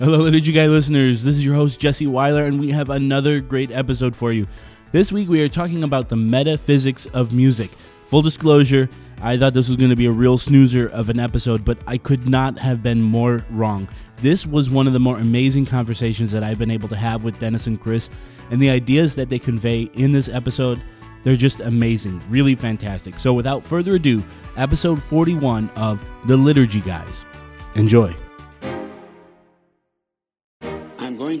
Hello, Liturgy Guy listeners. This is your host, Jesse Weiler, and we have another great episode for you. This week, we are talking about the metaphysics of music. Full disclosure, I thought this was going to be a real snoozer of an episode, but I could not have been more wrong. This was one of the more amazing conversations that I've been able to have with Dennis and Chris, and the ideas that they convey in this episode, they're just amazing, really fantastic. So without further ado, episode 41 of The Liturgy Guys. Enjoy. I'm going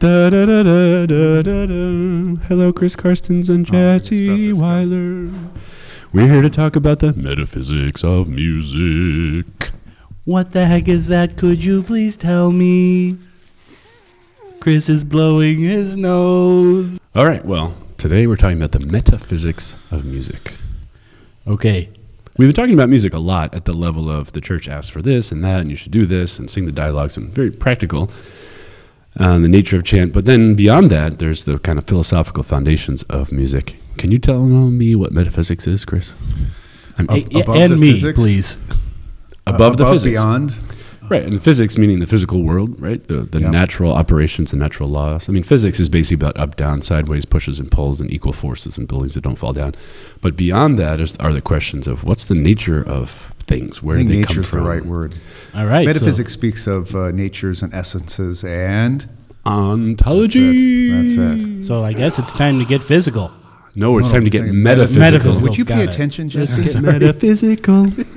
Da, da, da, da, da, da, da. Hello, Chris Carstens and Jesse Weiler. We're here to talk about the metaphysics of music. What the heck is that? Could you please tell me? Chris is blowing his nose. All right, well, today we're talking about the metaphysics of music. Okay. We've been talking about music a lot at the level of the church asks for this and that, and you should do this, and sing the dialogues, and very practical. The nature of chant, but then beyond that, there's the kind of philosophical foundations of music. Can you tell me what metaphysics is, Chris? Above the physics, please. Above the physics. Beyond. Right, and physics meaning the physical world, right? The natural operations and natural laws. I mean, physics is basically about up, down, sideways, pushes and pulls, and equal forces and buildings that don't fall down. But beyond that are the questions of what's the nature of things, where do they come from? Nature's the right word. All right. Metaphysics speaks of natures and essences and ontology. That's it. So I guess it's time to get physical. No, it's time to get metaphysical. Would you pay attention, Jesse? Let's get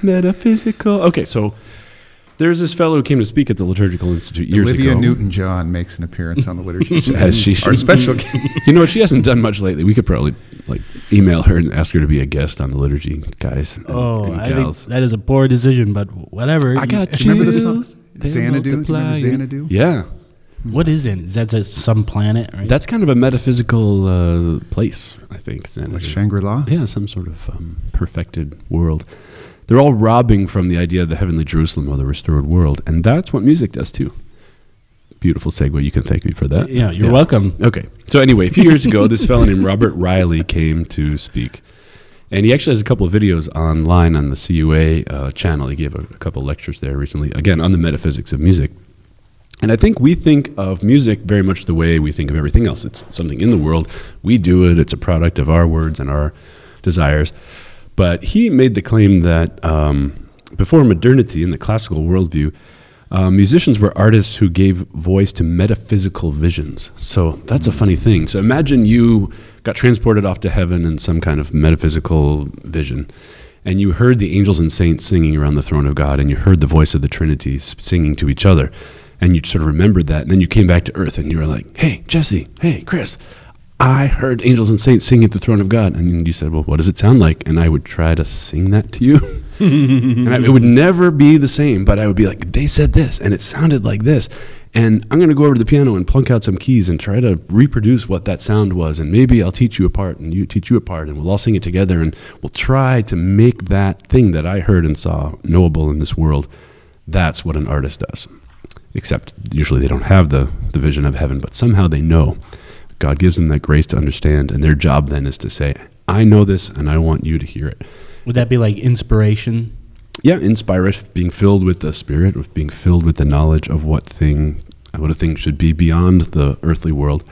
metaphysical. Okay, so there's this fellow who came to speak at the Liturgical Institute years ago. Olivia Newton-John makes an appearance on the Liturgy Show. As she should. Our special guest. You know what? She hasn't done much lately. We could probably email her and ask her to be a guest on the Liturgy Guys. I think that is a poor decision, but whatever. I got you. Remember the song? Xanadu? Remember Xanadu? Yeah. What is it? Is that some planet? Right? That's kind of a metaphysical place, I think. Xanadu. Like Shangri-La? Yeah, some sort of perfected world. They're all robbing from the idea of the heavenly Jerusalem or the restored world. And that's what music does too. Beautiful segue. You can thank me for that. Yeah, you're welcome. Okay. So anyway, a few years ago, this fellow named Robert Riley came to speak. And he actually has a couple of videos online on the CUA channel. He gave a couple of lectures there recently, again, on the metaphysics of music. And I think we think of music very much the way we think of everything else. It's something in the world. We do it. It's a product of our words and our desires. But he made the claim that before modernity in the classical worldview, musicians were artists who gave voice to metaphysical visions. So that's a funny thing. So imagine you got transported off to heaven in some kind of metaphysical vision, and you heard the angels and saints singing around the throne of God, and you heard the voice of the Trinity singing to each other, and you sort of remembered that, and then you came back to earth, and you were like, hey, Jesse, hey, Chris, I heard angels and saints singing at the throne of God. And you said, well, what does it sound like? And I would try to sing that to you. It would never be the same, but I would be like, they said this, and it sounded like this. And I'm going to go over to the piano and plunk out some keys and try to reproduce what that sound was. And maybe I'll teach you apart, and you teach you apart, and we'll all sing it together. And we'll try to make that thing that I heard and saw knowable in this world. That's what an artist does. Except usually they don't have the vision of heaven, but somehow they know. God gives them that grace to understand, and their job then is to say, I know this, and I want you to hear it. Would that be like inspiration? Yeah, inspiration, being filled with the Spirit, with being filled with the knowledge of what a thing should be beyond the earthly world.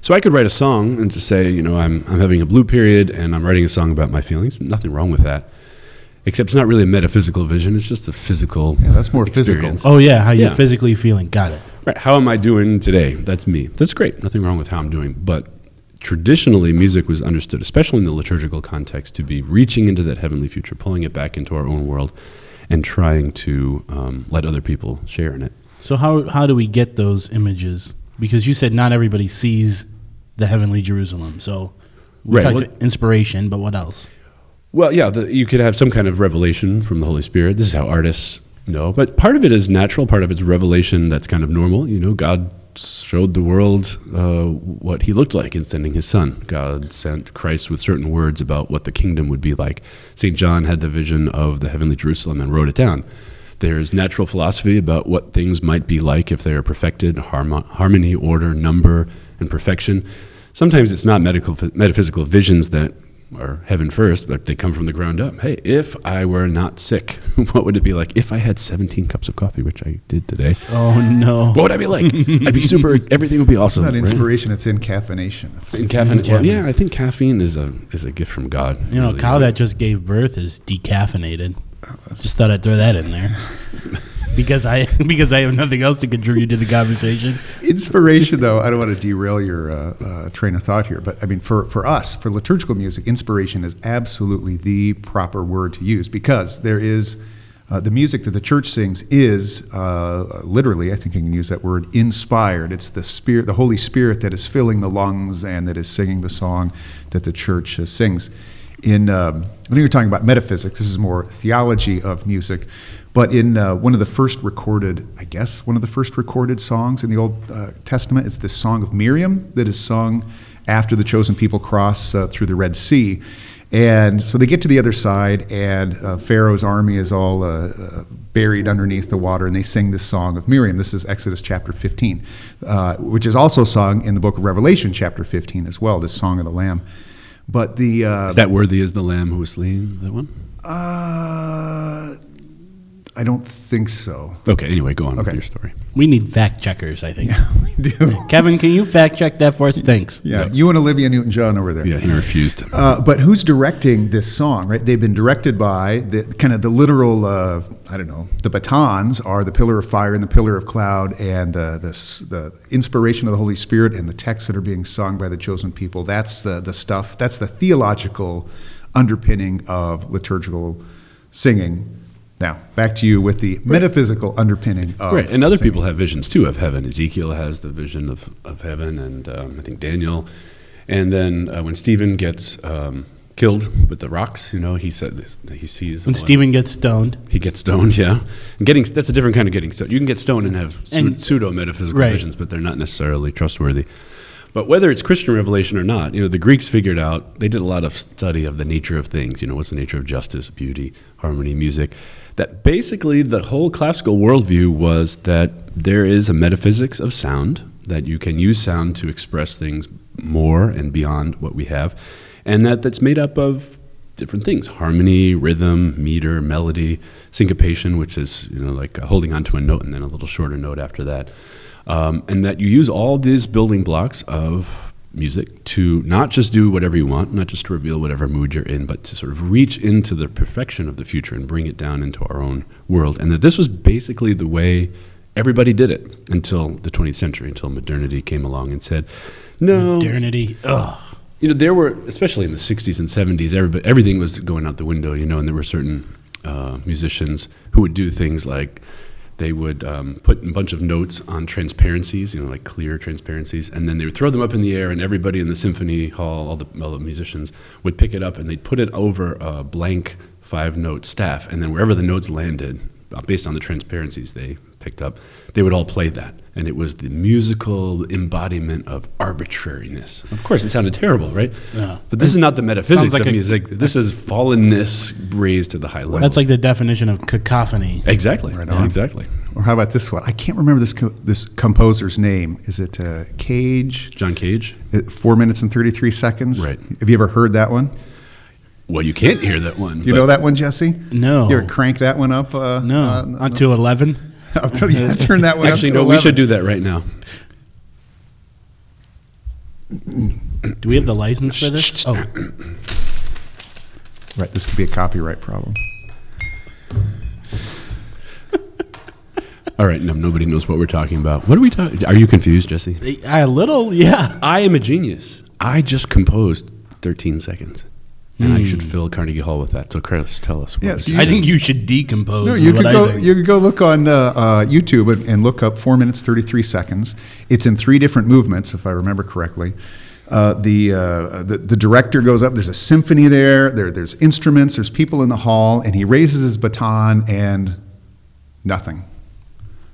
So I could write a song and just say, I'm having a blue period, and I'm writing a song about my feelings. Nothing wrong with that. Except it's not really a metaphysical vision, it's just a physical experience. Yeah, that's more physical. Oh yeah, how you're physically feeling, got it. Right, how am I doing today? That's me. That's great, nothing wrong with how I'm doing. But traditionally, music was understood, especially in the liturgical context, to be reaching into that heavenly future, pulling it back into our own world, and trying to let other people share in it. So how do we get those images? Because you said not everybody sees the heavenly Jerusalem. So we talked about inspiration, but what else? Well, you could have some kind of revelation from the Holy Spirit. This is how artists No, but part of it is natural, part of it's revelation that's kind of normal. You know, God showed the world what he looked like in sending his son. God sent Christ with certain words about what the kingdom would be like. St. John had the vision of the heavenly Jerusalem and wrote it down. There's natural philosophy about what things might be like if they are perfected, harmony, order, number, and perfection. Sometimes it's not metaphysical visions that are heaven first, but they come from the ground up. Hey, if I were not sick, what would it be like? If I had 17 cups of coffee, which I did today. Oh, no. What would I be like? I'd be super, everything would be awesome. It's not inspiration, right? It's incaffeination. Well, yeah, I think caffeine is a gift from God. You know, really, a cow that just gave birth is decaffeinated. Just thought I'd throw that in there. Because I have nothing else to contribute to the conversation. Inspiration, though, I don't want to derail your train of thought here, but I mean, for us, for liturgical music, inspiration is absolutely the proper word to use, because there is the music that the church sings is literally, I think you can use that word, inspired. It's the Spirit, the Holy Spirit, that is filling the lungs and that is singing the song that the church sings. When you're talking about metaphysics, this is more theology of music. But in one of the first recorded songs in the Old Testament, it's the Song of Miriam that is sung after the chosen people cross through the Red Sea. And so they get to the other side, and Pharaoh's army is all buried underneath the water, and they sing this Song of Miriam. This is Exodus chapter 15, which is also sung in the book of Revelation chapter 15 as well, this Song of the Lamb. But the is that worthy is the Lamb who was slain, that one? I don't think so. Okay, anyway, go on with your story. We need fact checkers, I think. Yeah, we do. Kevin, can you fact check that for us? Thanks. Yeah, you and Olivia Newton-John over there. Yeah, he refused. But who's directing this song, right? They've been directed by the literal, the batons are the pillar of fire and the pillar of cloud, and the inspiration of the Holy Spirit and the texts that are being sung by the chosen people. That's the stuff, that's the theological underpinning of liturgical singing. Now, back to you with the metaphysical underpinning of right, and other singing. People have visions, too, of heaven. Ezekiel has the vision of heaven, and I think Daniel. And then when Stephen gets killed with the rocks, you know, he said this, he sees... When Stephen gets stoned. He gets stoned, yeah. And that's a different kind of getting stoned. You can get stoned and have pseudo-metaphysical visions, but they're not necessarily trustworthy. But whether it's Christian revelation or not, you know, the Greeks figured out, they did a lot of study of the nature of things, you know, what's the nature of justice, beauty, harmony, music, that basically the whole classical worldview was that there is a metaphysics of sound, that you can use sound to express things more and beyond what we have, and that's made up of different things, harmony, rhythm, meter, melody, syncopation, which is, you know, like holding onto a note and then a little shorter note after that. And that you use all these building blocks of music to not just do whatever you want, not just to reveal whatever mood you're in, but to sort of reach into the perfection of the future and bring it down into our own world. And that this was basically the way everybody did it until the 20th century, until modernity came along and said, no. Modernity, ugh. You know, there were, especially in the 60s and 70s, everything was going out the window, you know, and there were certain musicians who would do things like, they would put a bunch of notes on transparencies, you know, like clear transparencies, and then they would throw them up in the air, and everybody in the symphony hall, all the musicians, would pick it up, and they'd put it over a blank 5-note staff, and then wherever the notes landed, based on the transparencies they picked up, they would all play that. And it was the musical embodiment of arbitrariness. Of course, it sounded terrible, right? Yeah. But this is not the metaphysics of music. This is fallenness raised to the high level. That's like the definition of cacophony. Exactly. Right on. Yeah, exactly. Or how about this one? I can't remember this composer's name. Is it Cage? John Cage. 4 minutes and 33 seconds. Right. Have you ever heard that one? Well, you can't hear that one. Do you know that one, Jesse? No. You ever crank that one up? No. Up to 11? I'll tell you, turn that one up to 11. We should do that right now. Do we have the license for this? Oh. Right, this could be a copyright problem. All right, no, nobody knows what we're talking about. What are we talking? Are you confused, Jesse? A little, yeah. I am a genius. I just composed 13 seconds. And I should fill Carnegie Hall with that. So, Chris, tell us. I think you should decompose. No, you could go look on YouTube and look up 4 minutes, 33 seconds. It's in 3 different movements, if I remember correctly. The director goes up. There's a symphony there. There's instruments. There's people in the hall. And he raises his baton and nothing,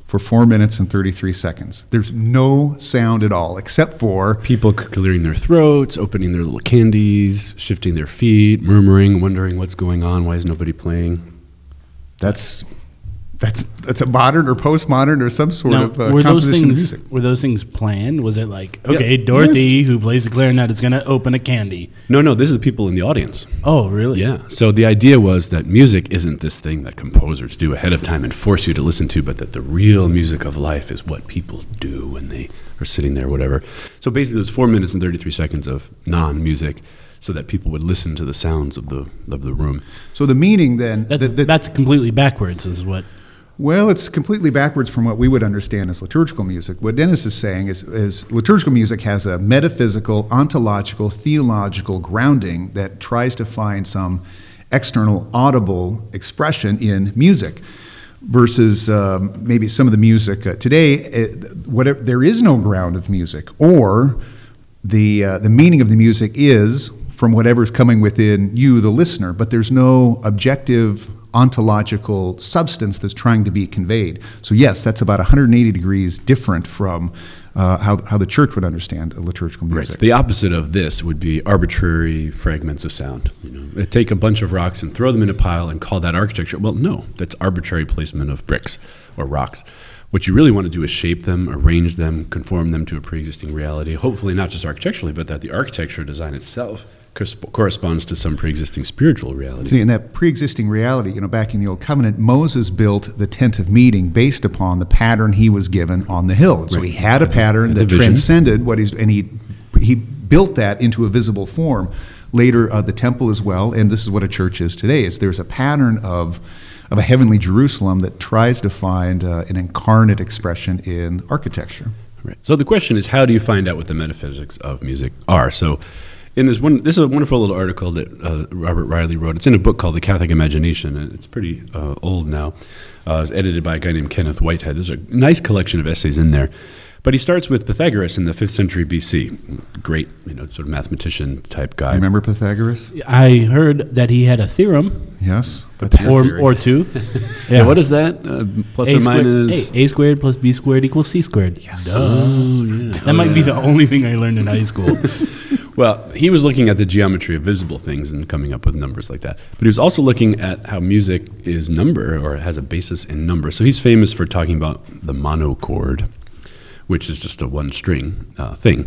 for 4 minutes and 33 seconds. There's no sound at all, except for people clearing their throats, opening their little candies, shifting their feet, murmuring, wondering what's going on, why is nobody playing? That's a modern or postmodern or some sort of composition of music. Were those things planned? Was it like, okay, yep, Dorothy, yes, who plays the clarinet, is going to open a candy? No, this is the people in the audience. Oh, really? Yeah. So the idea was that music isn't this thing that composers do ahead of time and force you to listen to, but that the real music of life is what people do when they are sitting there, whatever. So basically, it was 4 minutes and 33 seconds of non-music, so that people would listen to the sounds of the room. So the meaning then... That's completely backwards is what... Well, it's completely backwards from what we would understand as liturgical music. What Dennis is saying is liturgical music has a metaphysical, ontological, theological grounding that tries to find some external audible expression in music versus maybe some of the music today. Whatever, there is no ground of music, or the meaning of the music is from whatever's coming within you, the listener, but there's no objective ontological substance that's trying to be conveyed. So yes, that's about 180 degrees different from how the church would understand a liturgical music. Right. So the opposite of this would be arbitrary fragments of sound. Take a bunch of rocks and throw them in a pile and call that architecture. Well, no, that's arbitrary placement of bricks or rocks. What you really want to do is shape them, arrange them, conform them to a pre-existing reality, hopefully not just architecturally, but that the architecture design itself corresponds to some pre-existing spiritual reality. See, in that pre-existing reality, back in the Old Covenant, Moses built the Tent of Meeting based upon the pattern he was given on the hill. Right. So he had a pattern that transcended what he's, and he built that into a visible form. Later, the temple as well, and this is what a church is today, is there's a pattern of a heavenly Jerusalem that tries to find an incarnate expression in architecture. Right. So the question is, how do you find out what the metaphysics of music are? So in this is a wonderful little article that Robert Riley wrote. It's in a book called The Catholic Imagination, and it's pretty old now. It's edited by a guy named Kenneth Whitehead. There's a nice collection of essays in there. But he starts with Pythagoras in the 5th century BC. Great, sort of mathematician-type guy. You remember Pythagoras? I heard that he had a theorem. Yes. Or two. Yeah. What is that? Plus or minus? A squared plus B squared equals C squared. Yes. Oh, yeah. That might be the only thing I learned in high school. Well, he was looking at the geometry of visible things and coming up with numbers like that. But he was also looking at how music is number or has a basis in number. So he's famous for talking about the monochord, which is just a one-string thing.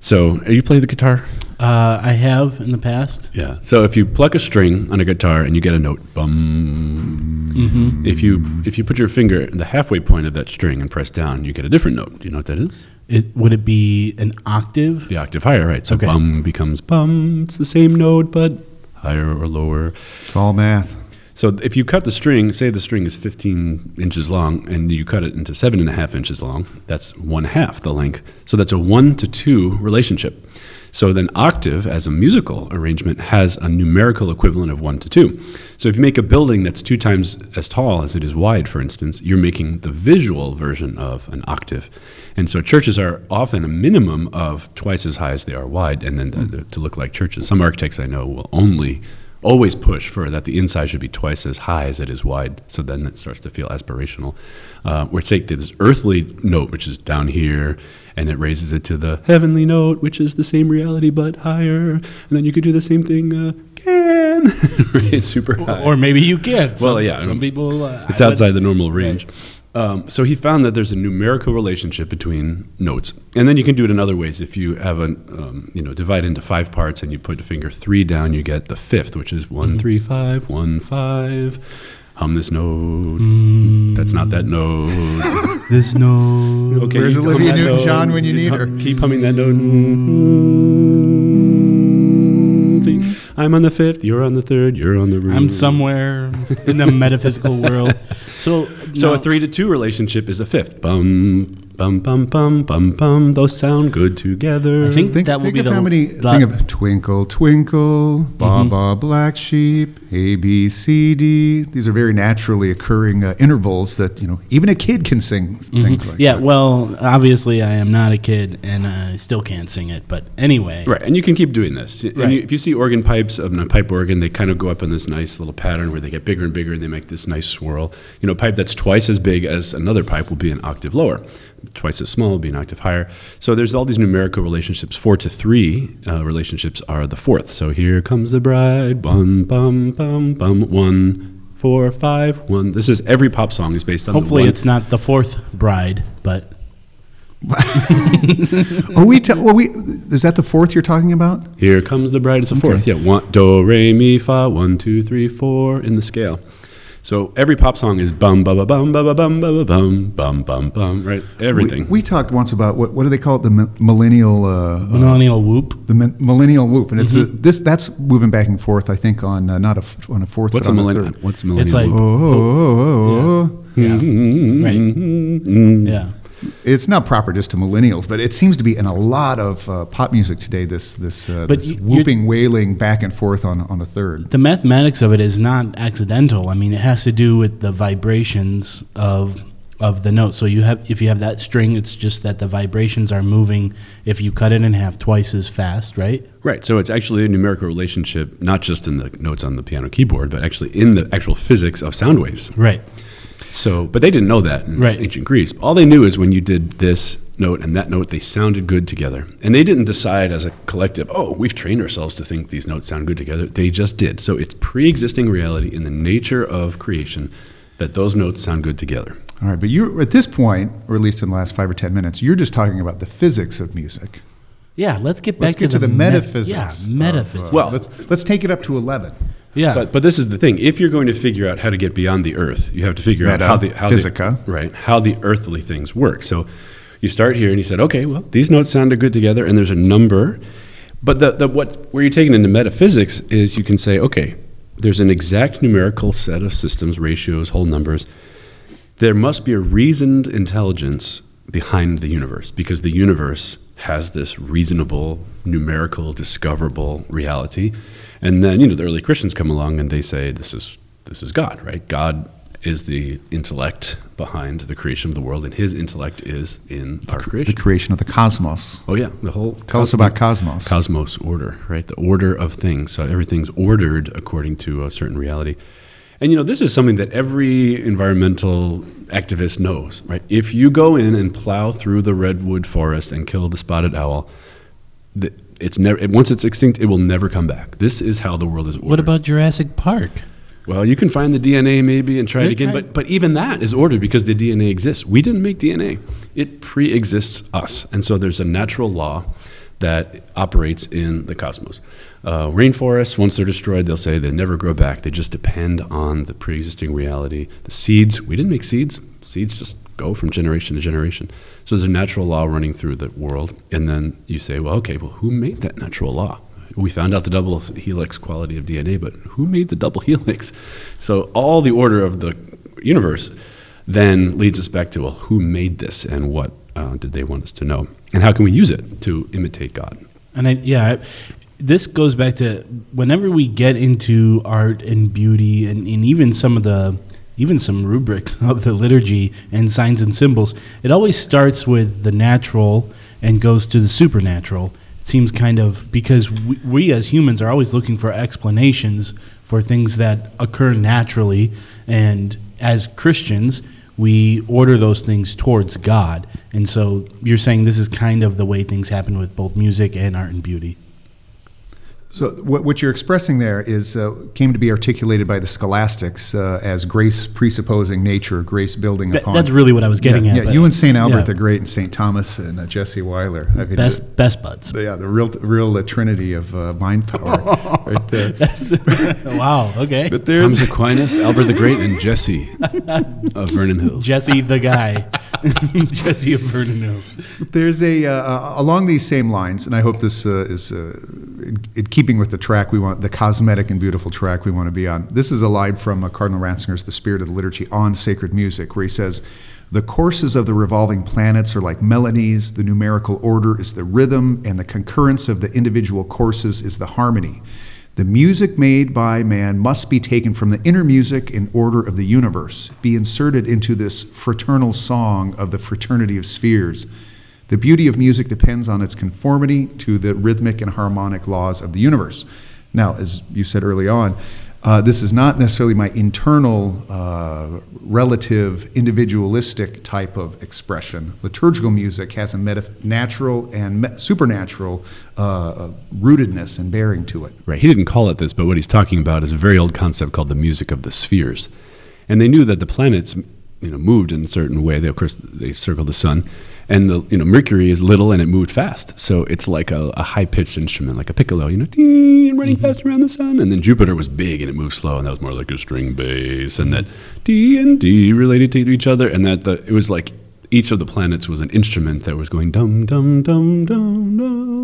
So, have you played the guitar? I have in the past. Yeah. So, if you pluck a string on a guitar and you get a note, bum. Mm-hmm. If you put your finger in the halfway point of that string and press down, you get a different note. Do you know what that is? Would it be an octave? The octave higher, right? So, okay. Bum becomes bum. It's the same note, but higher or lower. It's all math. So if you cut the string, say the string is 15 inches long, and you cut it into 7.5 inches long, that's 1/2 the length. So that's a 1-to-2 relationship. So then octave, as a musical arrangement, has a numerical equivalent of 1-to-2. So if you make a building that's 2 times as tall as it is wide, for instance, you're making the visual version of an octave. And so churches are often a minimum of twice as high as they are wide, and then to look like churches. Some architects I know will always push for that the inside should be twice as high as it is wide, so then it starts to feel aspirational. We're taking this earthly note, which is down here, and it raises it to the heavenly note, which is the same reality but higher, and then you could do the same thing again, right? Super high. Or maybe you can't. Well, yeah. Some people... it's outside the normal range. Right. So he found that there's a numerical relationship between notes. And then you can do it in other ways. If you have divide into 5 parts and you put a finger 3 down, you get the 5th, which is 1, 3, 5, 1, 5. Hum this note. That's not that note. This note. Okay, where's Olivia Newton-John when you need her? Keep humming that note. I'm on the 5th, you're on the 3rd, you're on the root. I'm somewhere in the metaphysical world. So a 3-to-2 relationship is a 5th. Bum, bum, bum, bum, bum, bum. Those sound good together. I think that will be the... Think of twinkle, twinkle, ba, ba, black sheep. A, B, C, D. These are very naturally occurring intervals that, you know, even a kid can sing things like that. Yeah, well, obviously I am not a kid and I still can't sing it, but anyway. Right, and you can keep doing this. Right. And if you see organ pipes on a pipe organ, they kind of go up in this nice little pattern where they get bigger and bigger and they make this nice swirl. You know, a pipe that's twice as big as another pipe will be an octave lower. Twice as small will be an octave higher. So there's all these numerical relationships. 4 to 3 relationships are the fourth. So here comes the bride. Bum, bum, bum, bum. 1, 4, 5, 1. This is every pop song is based on. Hopefully, the one. It's not the fourth bride, but. Is that the fourth you're talking about? Here comes the bride. It's the fourth. Yeah. One, do, re, mi, fa. 1, 2, 3, 4 in the scale. So every pop song is bum, ba, ba, bum, ba, ba, bum, ba, ba, bum, bum, bum, bum, right? Everything. We talked once about, what do they call it? The millennial... millennial whoop. The millennial whoop. And it's that's moving back and forth, I think, on not on a fourth, what's but on a third. What's millennial whoop? It's like... Oh. Yeah. Yeah. Right. Yeah. It's not proper just to millennials, but it seems to be in a lot of pop music today, this whooping, wailing back and forth on a third. The mathematics of it is not accidental. I mean, it has to do with the vibrations of the note. So if you have that string, it's just that the vibrations are moving, if you cut it in half, twice as fast, right? Right. So it's actually a numerical relationship, not just in the notes on the piano keyboard, but actually in the actual physics of sound waves. Right. So, but they didn't know that in ancient Greece. All they knew is when you did this note and that note, they sounded good together. And they didn't decide as a collective, oh, we've trained ourselves to think these notes sound good together. They just did. So it's pre-existing reality in the nature of creation that those notes sound good together. All right, but you're at this point, or at least in the last 5 or 10 minutes, you're just talking about the physics of music. Yeah, let's get back to the metaphysics. Yeah, metaphysics. Well, let's take it up to 11. Yeah, but this is the thing. If you're going to figure out how to get beyond the earth, you have to figure out how the earthly things work. So you start here, and you said, okay, well, these notes sounded good together, and there's a number. But where you're taken into metaphysics is you can say, okay, there's an exact numerical set of systems, ratios, whole numbers. There must be a reasoned intelligence behind the universe, because the universe has this reasonable, numerical, discoverable reality. And then, you know, the early Christians come along and they say, this is God, right? God is the intellect behind the creation of the world, and his intellect is in our creation. The creation of the cosmos. Oh, yeah. The whole. Tell us about cosmos. Cosmos order, right? The order of things. So everything's ordered according to a certain reality. And, you know, this is something that every environmental activist knows, right? If you go in and plow through the redwood forest and kill the spotted owl, once it's extinct, it will never come back. This is how the world is ordered. What about Jurassic Park? Well, you can find the DNA maybe and try it again, but even that is ordered because the DNA exists. We didn't make DNA. It pre-exists us. And so there's a natural law that operates in the cosmos. Rainforests, once they're destroyed, they'll say they never grow back. They just depend on the pre-existing reality. The seeds, we didn't make seeds. Seeds just go from generation to generation. So there's a natural law running through the world. And then you say, well, okay, well, who made that natural law? We found out the double helix quality of DNA, but who made the double helix? So all the order of the universe then leads us back to, well, who made this and what did they want us to know? And how can we use it to imitate God? And this goes back to whenever we get into art and beauty and even some of the... even some rubrics of the liturgy and signs and symbols, it always starts with the natural and goes to the supernatural. It seems kind of, because we as humans are always looking for explanations for things that occur naturally, and as Christians, we order those things towards God. And so you're saying this is kind of the way things happen with both music and art and beauty. So what you're expressing there is came to be articulated by the scholastics as grace presupposing nature, grace building upon. That's really what I was getting at. Yeah, you and St. Albert the Great and St. Thomas and Jesse Weiler. I mean, best buds. Yeah, the real trinity of mind power. Right there. Wow, okay. But there's Thomas Aquinas, Albert the Great, and Jesse of Vernon Hills. Jesse the guy. Jesse of Vernon Hills. There's along these same lines, and I hope this is... in keeping with the track we want, the cosmetic and beautiful track we want to be on. This is a line from Cardinal Ratzinger's The Spirit of the Liturgy on Sacred Music, where he says, the courses of the revolving planets are like melodies, the numerical order is the rhythm, and the concurrence of the individual courses is the harmony. The music made by man must be taken from the inner music and order of the universe, be inserted into this fraternal song of the fraternity of spheres. The beauty of music depends on its conformity to the rhythmic and harmonic laws of the universe. Now, as you said early on, this is not necessarily my internal, relative, individualistic type of expression. Liturgical music has a natural and supernatural rootedness and bearing to it. Right. He didn't call it this, but what he's talking about is a very old concept called the music of the spheres. And they knew that the planets, moved in a certain way. They, of course, they circle the sun. And the Mercury is little and it moved fast, so it's like a high-pitched instrument, like a piccolo, ding, running fast around the sun. And then Jupiter was big and it moved slow, and that was more like a string bass, and that D and D related to each other, and that it was like each of the planets was an instrument that was going dum dum dum dum dum.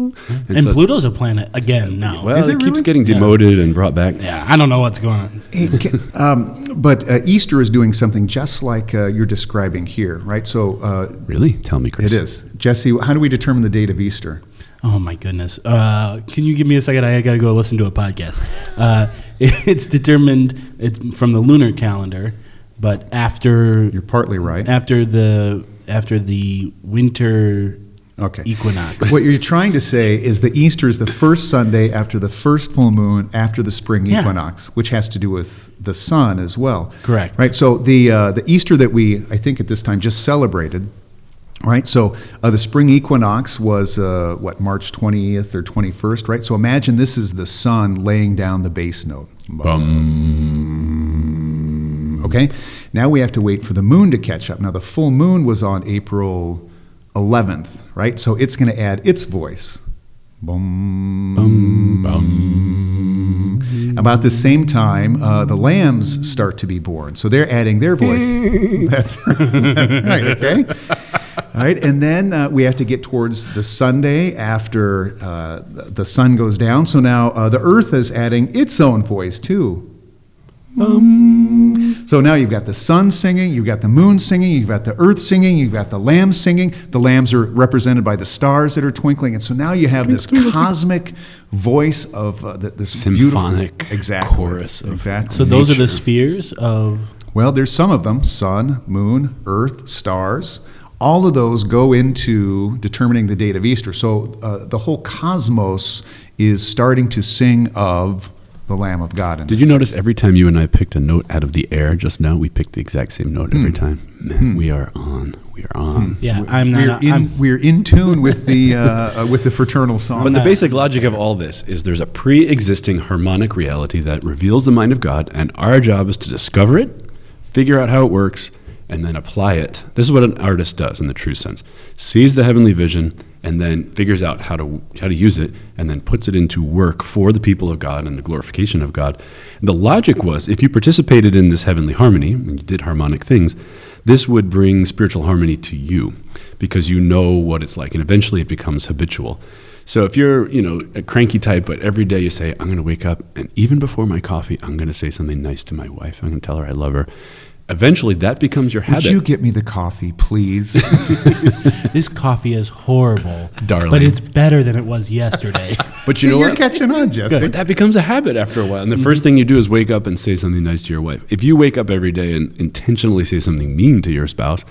And so, Pluto's a planet again now. Well, it keeps getting demoted and brought back. Yeah, I don't know what's going on. But Easter is doing something just like you're describing here, right? So really, tell me, Chris. It is, Jesse. How do we determine the date of Easter? Oh my goodness! Can you give me a second? I got to go listen to a podcast. It's determined from the lunar calendar, but after you're partly right. After the winter equinox. What you're trying to say is that Easter is the first Sunday after the first full moon after the spring equinox, which has to do with the sun as well. Correct. Right. So the Easter that we, I think at this time, just celebrated, right? So the spring equinox was, March 20th or 21st, right? So imagine this is the sun laying down the bass note. Okay, now we have to wait for the moon to catch up. Now, the full moon was on April 11th, right? So it's going to add its voice. Boom, boom, boom. About the same time, the lambs start to be born. So they're adding their voice. That's right, okay? All right, and then we have to get towards the Sunday after the sun goes down. So now the earth is adding its own voice, too. So now you've got the sun singing, you've got the moon singing, you've got the earth singing, you've got the lambs singing. The lambs are represented by the stars that are twinkling. And so now you have this cosmic voice of this symphonic chorus. Exactly. So those are the spheres of... Well, there's some of them, sun, moon, earth, stars. All of those go into determining the date of Easter. So the whole cosmos is starting to sing of... the Lamb of God. Did you notice every time you and I picked a note out of the air just now, we picked the exact same note every time? Man, we are on. Yeah, we're in tune with the fraternal song. But the basic logic of all this is there's a pre-existing harmonic reality that reveals the mind of God, and our job is to discover it, figure out how it works, and then apply it. This is what an artist does in the true sense. Sees the heavenly vision and then figures out how to use it and then puts it into work for the people of God and the glorification of God. The logic was if you participated in this heavenly harmony and you did harmonic things, this would bring spiritual harmony to you because you know what it's like and eventually it becomes habitual. So if you're, a cranky type, but every day you say, I'm going to wake up and even before my coffee, I'm going to say something nice to my wife. I'm going to tell her I love her. Eventually, that becomes your habit. Would you get me the coffee, please? This coffee is horrible, darling. But it's better than it was yesterday. But you're catching on, Jesse. But that becomes a habit after a while. And the first thing you do is wake up and say something nice to your wife. If you wake up every day and intentionally say something mean to your spouse,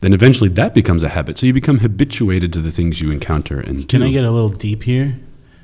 then eventually that becomes a habit. So you become habituated to the things you encounter. And can I get a little deep here?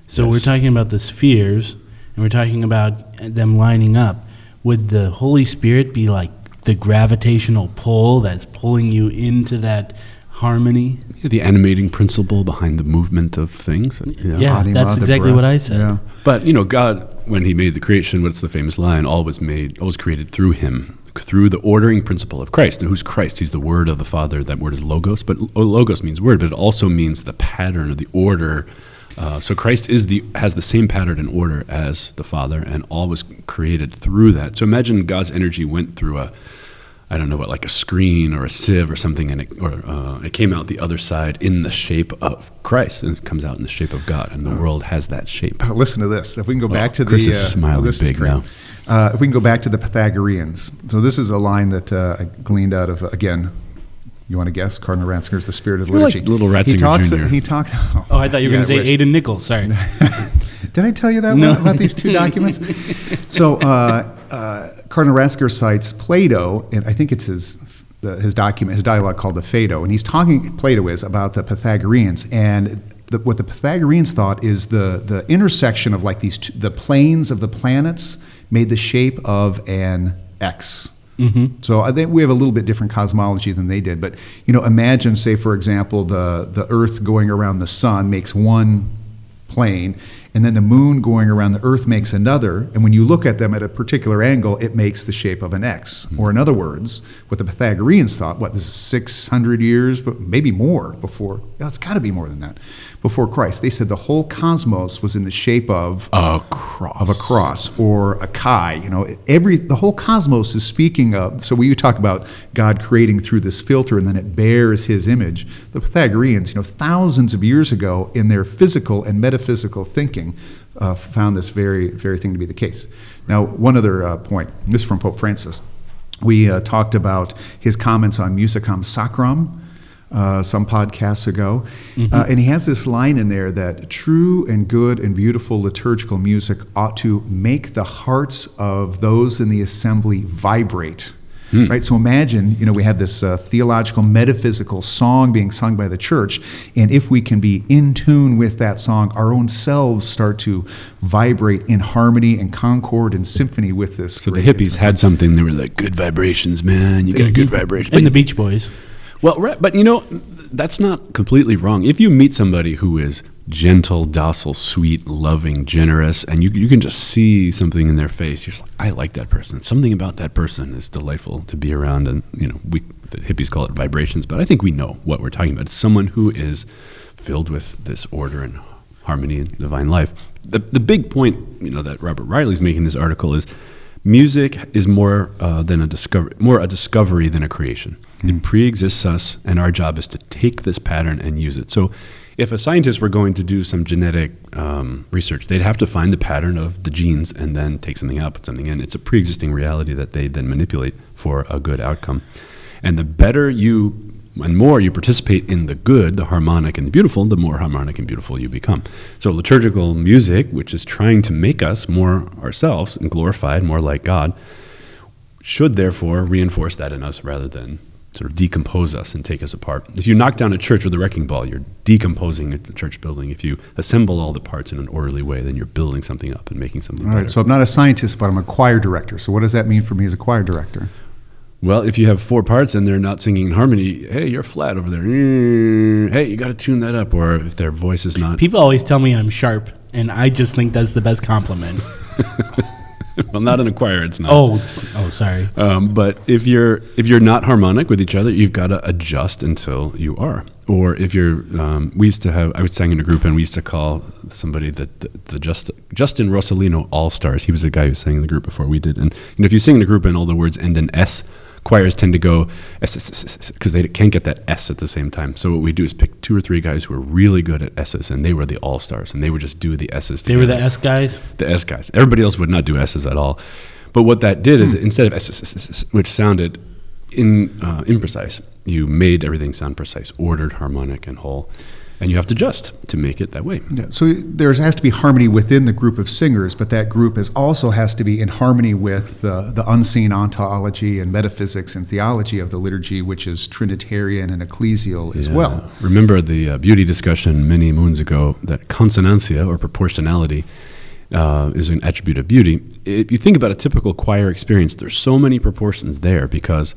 So yes. We're talking about the spheres, and we're talking about them lining up. Would the Holy Spirit be like the gravitational pull that's pulling you into that harmony? Yeah, the animating principle behind the movement of things. Yeah, that's exactly what I said. Yeah. But, God, when he made the creation, what's the famous line? All was made, all was created through him, through the ordering principle of Christ. And who's Christ? He's the word of the Father. That word is Logos. But Logos means word, but it also means the pattern or the order. So Christ has the same pattern and order as the Father, and all was created through that. So imagine God's energy went through a screen or a sieve or something, and it came out the other side in the shape of Christ, and it comes out in the shape of God, and the world has that shape. Listen to this. If we can go back to Chris the... Chris is smiling big now. If we can go back to the Pythagoreans. So this is a line that I gleaned out of, again... You want to guess? Cardinal Ratzinger is the spirit of the liturgy. Like little Ratzinger Jr. He talks. Oh, I thought you were going to say Aiden Nichols. Sorry. Did I tell you that one about these two documents? So Cardinal Ratzinger cites Plato, and I think it's his document, his dialogue called the Phaedo, and he's talking, Plato is, about the Pythagoreans, and what the Pythagoreans thought is the intersection of like the planes of the planets made the shape of an X. Mm-hmm. So I think we have a little bit different cosmology than they did, but imagine, say for example, the Earth going around the Sun makes one plane, and then the Moon going around the Earth makes another, and when you look at them at a particular angle, it makes the shape of an X. Mm-hmm. Or in other words, what the Pythagoreans thought, this is 600 years, but maybe more before, it's got to be more than that, before Christ. They said the whole cosmos was in the shape of a cross or a chi. The whole cosmos is speaking of, so when you talk about God creating through this filter and then it bears his image, the Pythagoreans, thousands of years ago in their physical and metaphysical thinking, found this very, very thing to be the case. Now, one other point, this is from Pope Francis. We talked about his comments on Musicam Sacram some podcasts ago, mm-hmm. And he has this line in there that true and good and beautiful liturgical music ought to make the hearts of those in the assembly vibrate. Hmm. Right, so imagine, we have this theological, metaphysical song being sung by the church, and if we can be in tune with that song, our own selves start to vibrate in harmony and concord and symphony with this. So the hippies had something, they were like, good vibrations, man, you got good vibrations. And the Beach Boys. Well, right, but that's not completely wrong. If you meet somebody who is gentle, docile, sweet, loving, generous, and you can just see something in their face, you're just like, I like that person. Something about that person is delightful to be around, and the hippies call it vibrations, but I think we know what we're talking about. It's someone who is filled with this order and harmony and divine life. The big point, that Robert Riley's making in this article is music is more than a discovery than a creation. Mm. It pre-exists us, and our job is to take this pattern and use it. So if a scientist were going to do some genetic research, they'd have to find the pattern of the genes and then take something out, put something in. It's a pre-existing reality that they then manipulate for a good outcome. And the better more you participate in the good, the harmonic and the beautiful, the more harmonic and beautiful you become. So liturgical music, which is trying to make us more ourselves and glorified, more like God, should therefore reinforce that in us rather than sort of decompose us and take us apart. If you knock down a church with a wrecking ball, you're decomposing a church building. If you assemble all the parts in an orderly way, then you're building something up and making something better. All right, so I'm not a scientist, but I'm a choir director. So what does that mean for me as a choir director? Well, if you have four parts and they're not singing in harmony, hey, you're flat over there. Hey, you got to tune that up. Or if their voice is not... People always tell me I'm sharp, and I just think that's the best compliment. Well, not in a choir, it's not. Oh, sorry. But if you're not harmonic with each other, you've got to adjust until you are. Or if you're, I was sang in a group, and we used to call somebody Justin Rossellino All Stars. He was the guy who sang in the group before we did. And if you sing in a group and all the words end in S, choirs tend to go S because they can't get that S at the same time. So what we do is pick two or three guys who are really good at S's, and they were the all-stars, and they would just do the S's together. They were the S guys? The S guys. Everybody else would not do S's at all. But what that did is instead of S, which sounded imprecise, you made everything sound precise, ordered, harmonic, and whole. And you have to adjust to make it that way. Yeah, so there has to be harmony within the group of singers, but that group also has to be in harmony with the unseen ontology and metaphysics and theology of the liturgy, which is Trinitarian and ecclesial as well. Remember the beauty discussion many moons ago that consonantia, or proportionality, is an attribute of beauty. If you think about a typical choir experience, there's so many proportions there because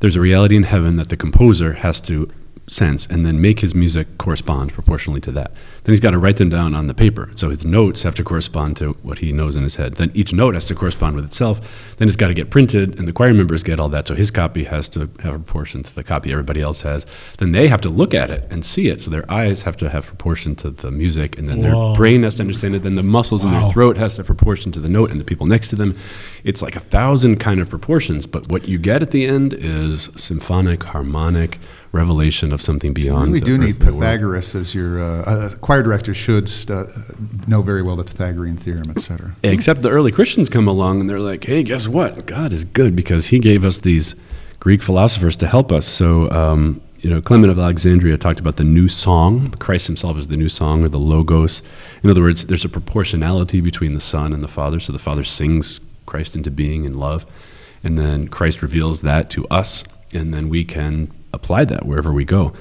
there's a reality in heaven that the composer has to sense and then make his music correspond proportionally to that. Then he's got to write them down on the paper. So his notes have to correspond to what he knows in his head. Then each note has to correspond with itself. Then it's got to get printed, and the choir members get all that. So his copy has to have a proportion to the copy everybody else has. Then they have to look at it and see it. So their eyes have to have proportion to the music, and then their brain has to understand it. Then the muscles in their throat has to proportion to the note and the people next to them. It's like 1,000 kind of proportions, but what you get at the end is symphonic, harmonic, revelation of something beyond. You really do need Pythagoras as your choir director should know very well the Pythagorean theorem, etc. Except the early Christians come along and they're like, hey, guess what? God is good because he gave us these Greek philosophers to help us. So Clement of Alexandria talked about the new song. Christ himself is the new song, or the Logos. In other words, there's a proportionality between the Son and the Father. So the Father sings Christ into being in love, and then Christ reveals that to us, and then we can apply that wherever we go.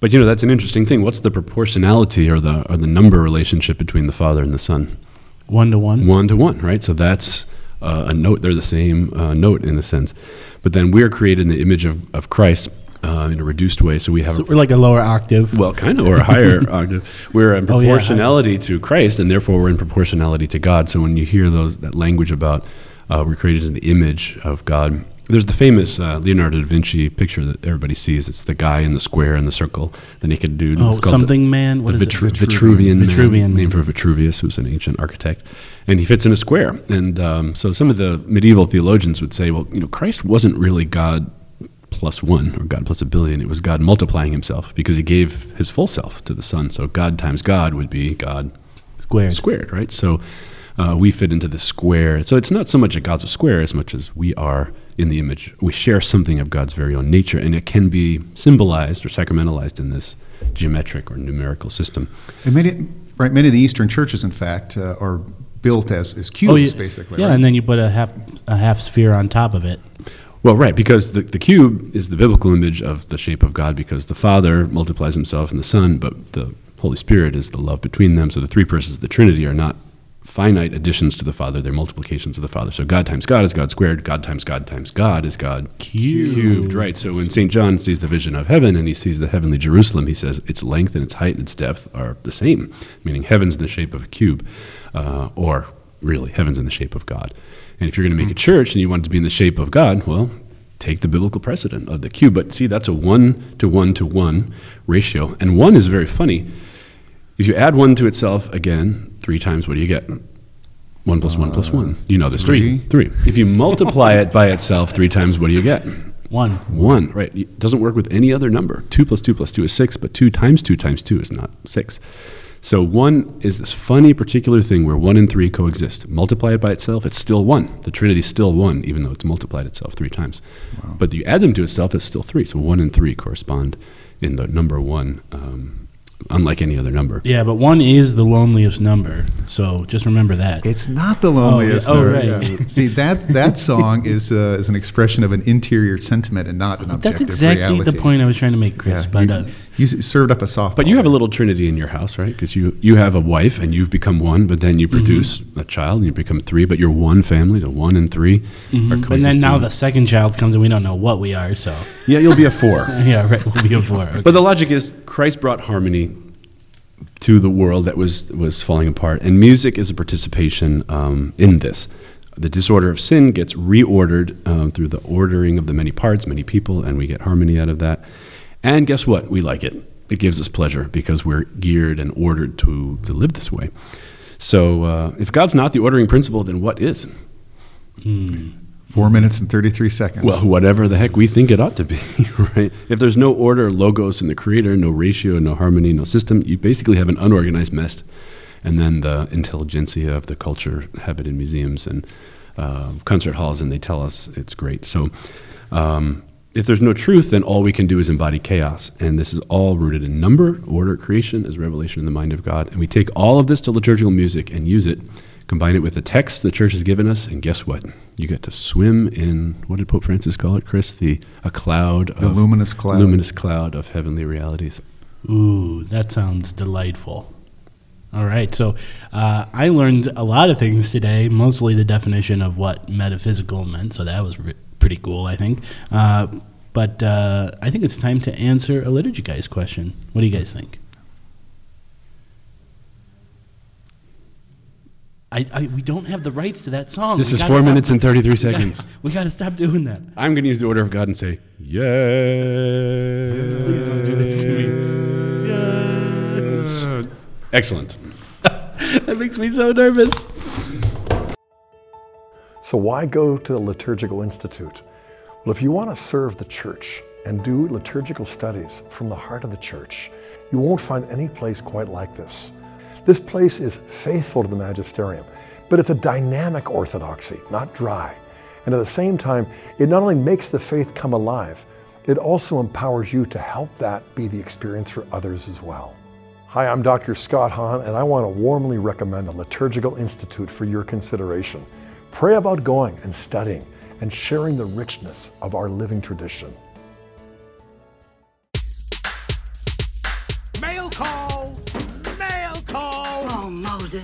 But that's an interesting thing. What's the proportionality or the number relationship between the Father and the Son? 1 to 1. 1 to 1, right? So that's a note. They're the same note in a sense. But then we're created in the image of Christ in a reduced way. So we have... So we're like a lower octave. Well, kind of, or a higher octave. We're in proportionality to Christ, and therefore we're in proportionality to God. So when you hear that language about we're created in the image of God, there's the famous Leonardo da Vinci picture that everybody sees. It's the guy in the square and the circle, the naked dude. Oh, something man? What is it? Vitruvian man. Named for Vitruvius, who's an ancient architect. And he fits in a square. And so some of the medieval theologians would say, well, Christ wasn't really God plus one or God plus a billion. It was God multiplying himself because he gave his full self to the Son. So God times God would be God squared, right? So we fit into the square. So it's not so much a God's a square as much as we are in the image. We share something of God's very own nature, and it can be symbolized or sacramentalized in this geometric or numerical system. And many of the Eastern churches, in fact, are built as cubes, basically. Yeah, right? And then you put a half sphere on top of it. Well, right, because the cube is the biblical image of the shape of God, because the Father multiplies himself and the Son, but the Holy Spirit is the love between them. So the three persons of the Trinity are not finite additions to the Father, they're multiplications of the Father. So God times God is God squared, God times God times God is God cubed, right? So when St. John sees the vision of heaven and he sees the heavenly Jerusalem, he says its length and its height and its depth are the same, meaning heaven's in the shape of a cube, or really heaven's in the shape of God. And if you're going to make a church and you want it to be in the shape of God, well, take the biblical precedent of the cube. But see, that's a 1 to 1 to 1 ratio. And 1 is very funny. If you add 1 to itself again 3 times, what do you get? 1 plus 1 plus 1. You know this. 3. If you multiply it by itself 3 times, what do you get? 1. Right. It doesn't work with any other number. 2 plus 2 plus 2 is 6, but 2 times 2 times 2 is not 6. So 1 is this funny particular thing where 1 and 3 coexist. Multiply it by itself, it's still 1. The Trinity's still 1, even though it's multiplied itself 3 times. Wow. But you add them to itself, it's still 3. So 1 and 3 correspond in the number 1. Unlike any other number. Yeah, but 1 is the loneliest number, so just remember that. It's not the loneliest number. Oh, right. Yeah. See, that song is an expression of an interior sentiment and not an objective reality. That's exactly the point I was trying to make, Chris. Yeah, but you served up a softball. But you have a little Trinity in your house, right? Because you have a wife, and you've become 1, but then you produce a child, and you become 3, but you're 1 family, so 1 and 3 are coexisting. And then now the second child comes, and we don't know what we are, so... Yeah, you'll be a 4. Yeah, right, we'll be a 4. Okay. But the logic is Christ brought harmony to the world that was falling apart, and music is a participation in this. The disorder of sin gets reordered through the ordering of the many parts, many people, and we get harmony out of that. And guess what? We like it. It gives us pleasure because we're geared and ordered to live this way. So if God's not the ordering principle, then what is? 4 minutes and 33 seconds. Well, whatever the heck we think it ought to be, right? If there's no order, logos in the creator, no ratio, no harmony, no system, you basically have an unorganized mess. And then the intelligentsia of the culture have it in museums and concert halls, and they tell us it's great. So... if there's no truth, then all we can do is embody chaos. And this is all rooted in number, order, creation, as revelation in the mind of God. And we take all of this to liturgical music and use it, combine it with the text the church has given us, and guess what? You get to swim in, what did Pope Francis call it, Chris? The luminous cloud. Luminous cloud of heavenly realities. Ooh, that sounds delightful. All right, so I learned a lot of things today, mostly the definition of what metaphysical meant, so that was pretty cool, I think. But I think it's time to answer a Liturgy Guys question. What do you guys think? We don't have the rights to that song. This is 4 minutes and 33 seconds. We got to stop doing that. I'm going to use the order of God and say, yay. Please don't do this to me. Yes. Excellent. That makes me so nervous. So why go to the Liturgical Institute? Well, if you want to serve the church and do liturgical studies from the heart of the church, you won't find any place quite like this. This place is faithful to the magisterium, but it's a dynamic orthodoxy, not dry. And at the same time, it not only makes the faith come alive, it also empowers you to help that be the experience for others as well. Hi, I'm Dr. Scott Hahn, and I want to warmly recommend the Liturgical Institute for your consideration. Pray about going and studying and sharing the richness of our living tradition. Mail call! Mail call! Oh,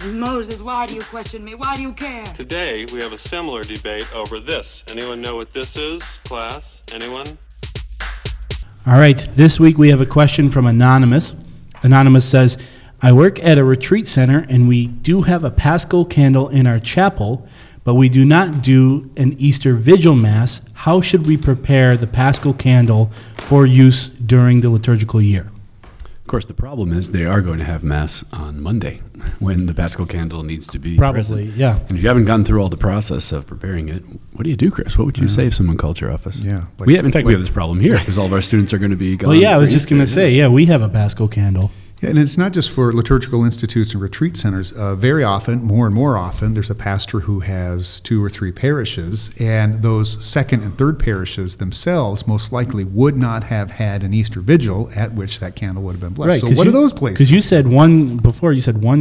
Moses, why do you question me? Why do you care? Today, we have a similar debate over this. Anyone know what this is, class? Anyone? All right, this week we have a question from Anonymous. Anonymous says, I work at a retreat center and we do have a Paschal candle in our chapel, but we do not do an Easter Vigil Mass. How should we prepare the Paschal candle for use during the liturgical year? Of course, the problem is they are going to have Mass on Monday when the Paschal candle needs to be present. Yeah. And if you haven't gone through all the process of preparing it, what do you do, Chris? What would you say if someone called your office? Yeah. We have this problem here because all of our students are going to be gone. Well, yeah, I was just going to say, we have a Paschal candle. Yeah, and it's not just for liturgical institutes and retreat centers. Very often, more and more often, there's a pastor who has 2 or 3 parishes, and those second and third parishes themselves most likely would not have had an Easter vigil at which that candle would have been blessed. Right, so what are those places? Because you said one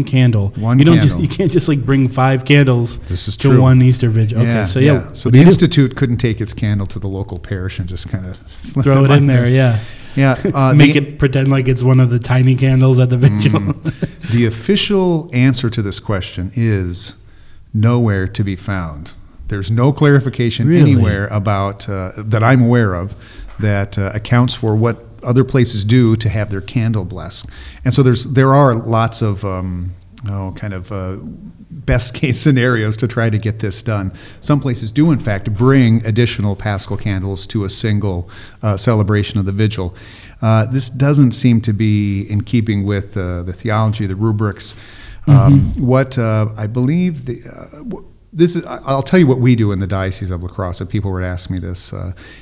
candle. You can't just bring 5 candles to one Easter vigil. Yeah, okay, so the institute couldn't take its candle to the local parish and just kind of throw it in there. Yeah. Yeah, it pretend like it's one of the tiny candles at the vigil. The official answer to this question is nowhere to be found. There's no clarification anywhere about that I'm aware of that accounts for what other places do to have their candle blessed. And so there are lots of best case scenarios to try to get this done. Some places do, in fact, bring additional Paschal candles to a single celebration of the vigil. This doesn't seem to be in keeping with the theology, the rubrics. I'll tell you what we do in the Diocese of La Crosse, if people were to ask me this,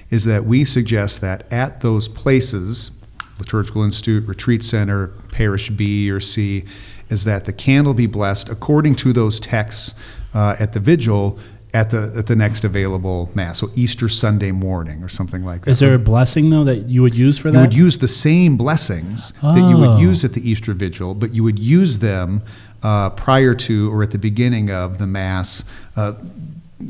is that we suggest that at those places, Liturgical Institute, Retreat Center, Parish B or C, is that the candle be blessed according to those texts at the vigil at the next available Mass, so Easter Sunday morning or something like that. Is there a blessing, though, that you would use for that? You would use the same blessings that you would use at the Easter vigil, but you would use them prior to or at the beginning of the Mass,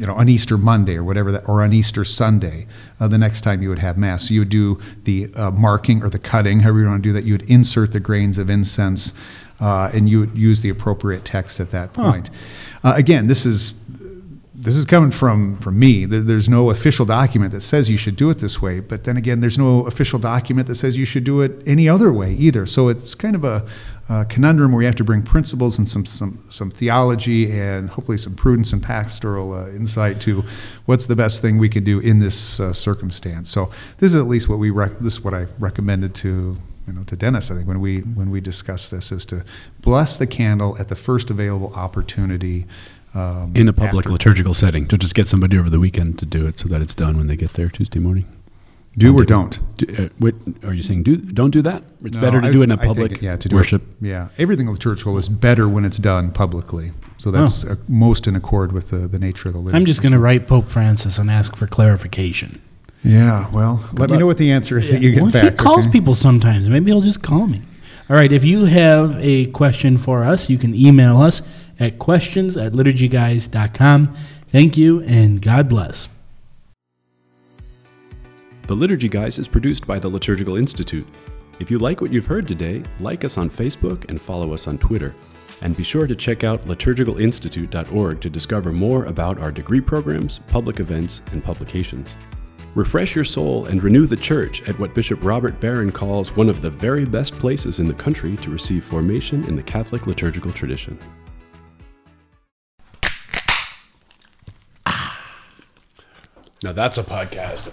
on Easter Monday or whatever, or on Easter Sunday, the next time you would have Mass. So you would do the marking or the cutting, however you want to do that. You would insert the grains of incense, and you would use the appropriate text at that point. Huh. Again, this is coming from me. There's no official document that says you should do it this way, but then again, there's no official document that says you should do it any other way either. So it's kind of a conundrum where you have to bring principles and some theology and hopefully some prudence and pastoral insight to what's the best thing we can do in this circumstance. So this is at least what this is what I recommended to to Dennis, I think, when we discuss this, is to bless the candle at the first available opportunity. In a public liturgical setting, to just get somebody over the weekend to do it so that it's done when they get there Tuesday morning. Don't. Are you saying don't do that? It's better to do it in a public worship. Everything liturgical is better when it's done publicly. So that's most in accord with the nature of the liturgy. I'm just going to write Pope Francis and ask for clarification. Yeah, well, let me know what the answer is that you get back. He calls people sometimes. Maybe he'll just call me. All right, if you have a question for us, you can email us at questions@liturgyguys.com. Thank you, and God bless. The Liturgy Guys is produced by the Liturgical Institute. If you like what you've heard today, like us on Facebook and follow us on Twitter. And be sure to check out liturgicalinstitute.org to discover more about our degree programs, public events, and publications. Refresh your soul and renew the church at what Bishop Robert Barron calls one of the very best places in the country to receive formation in the Catholic liturgical tradition. Now that's a podcast.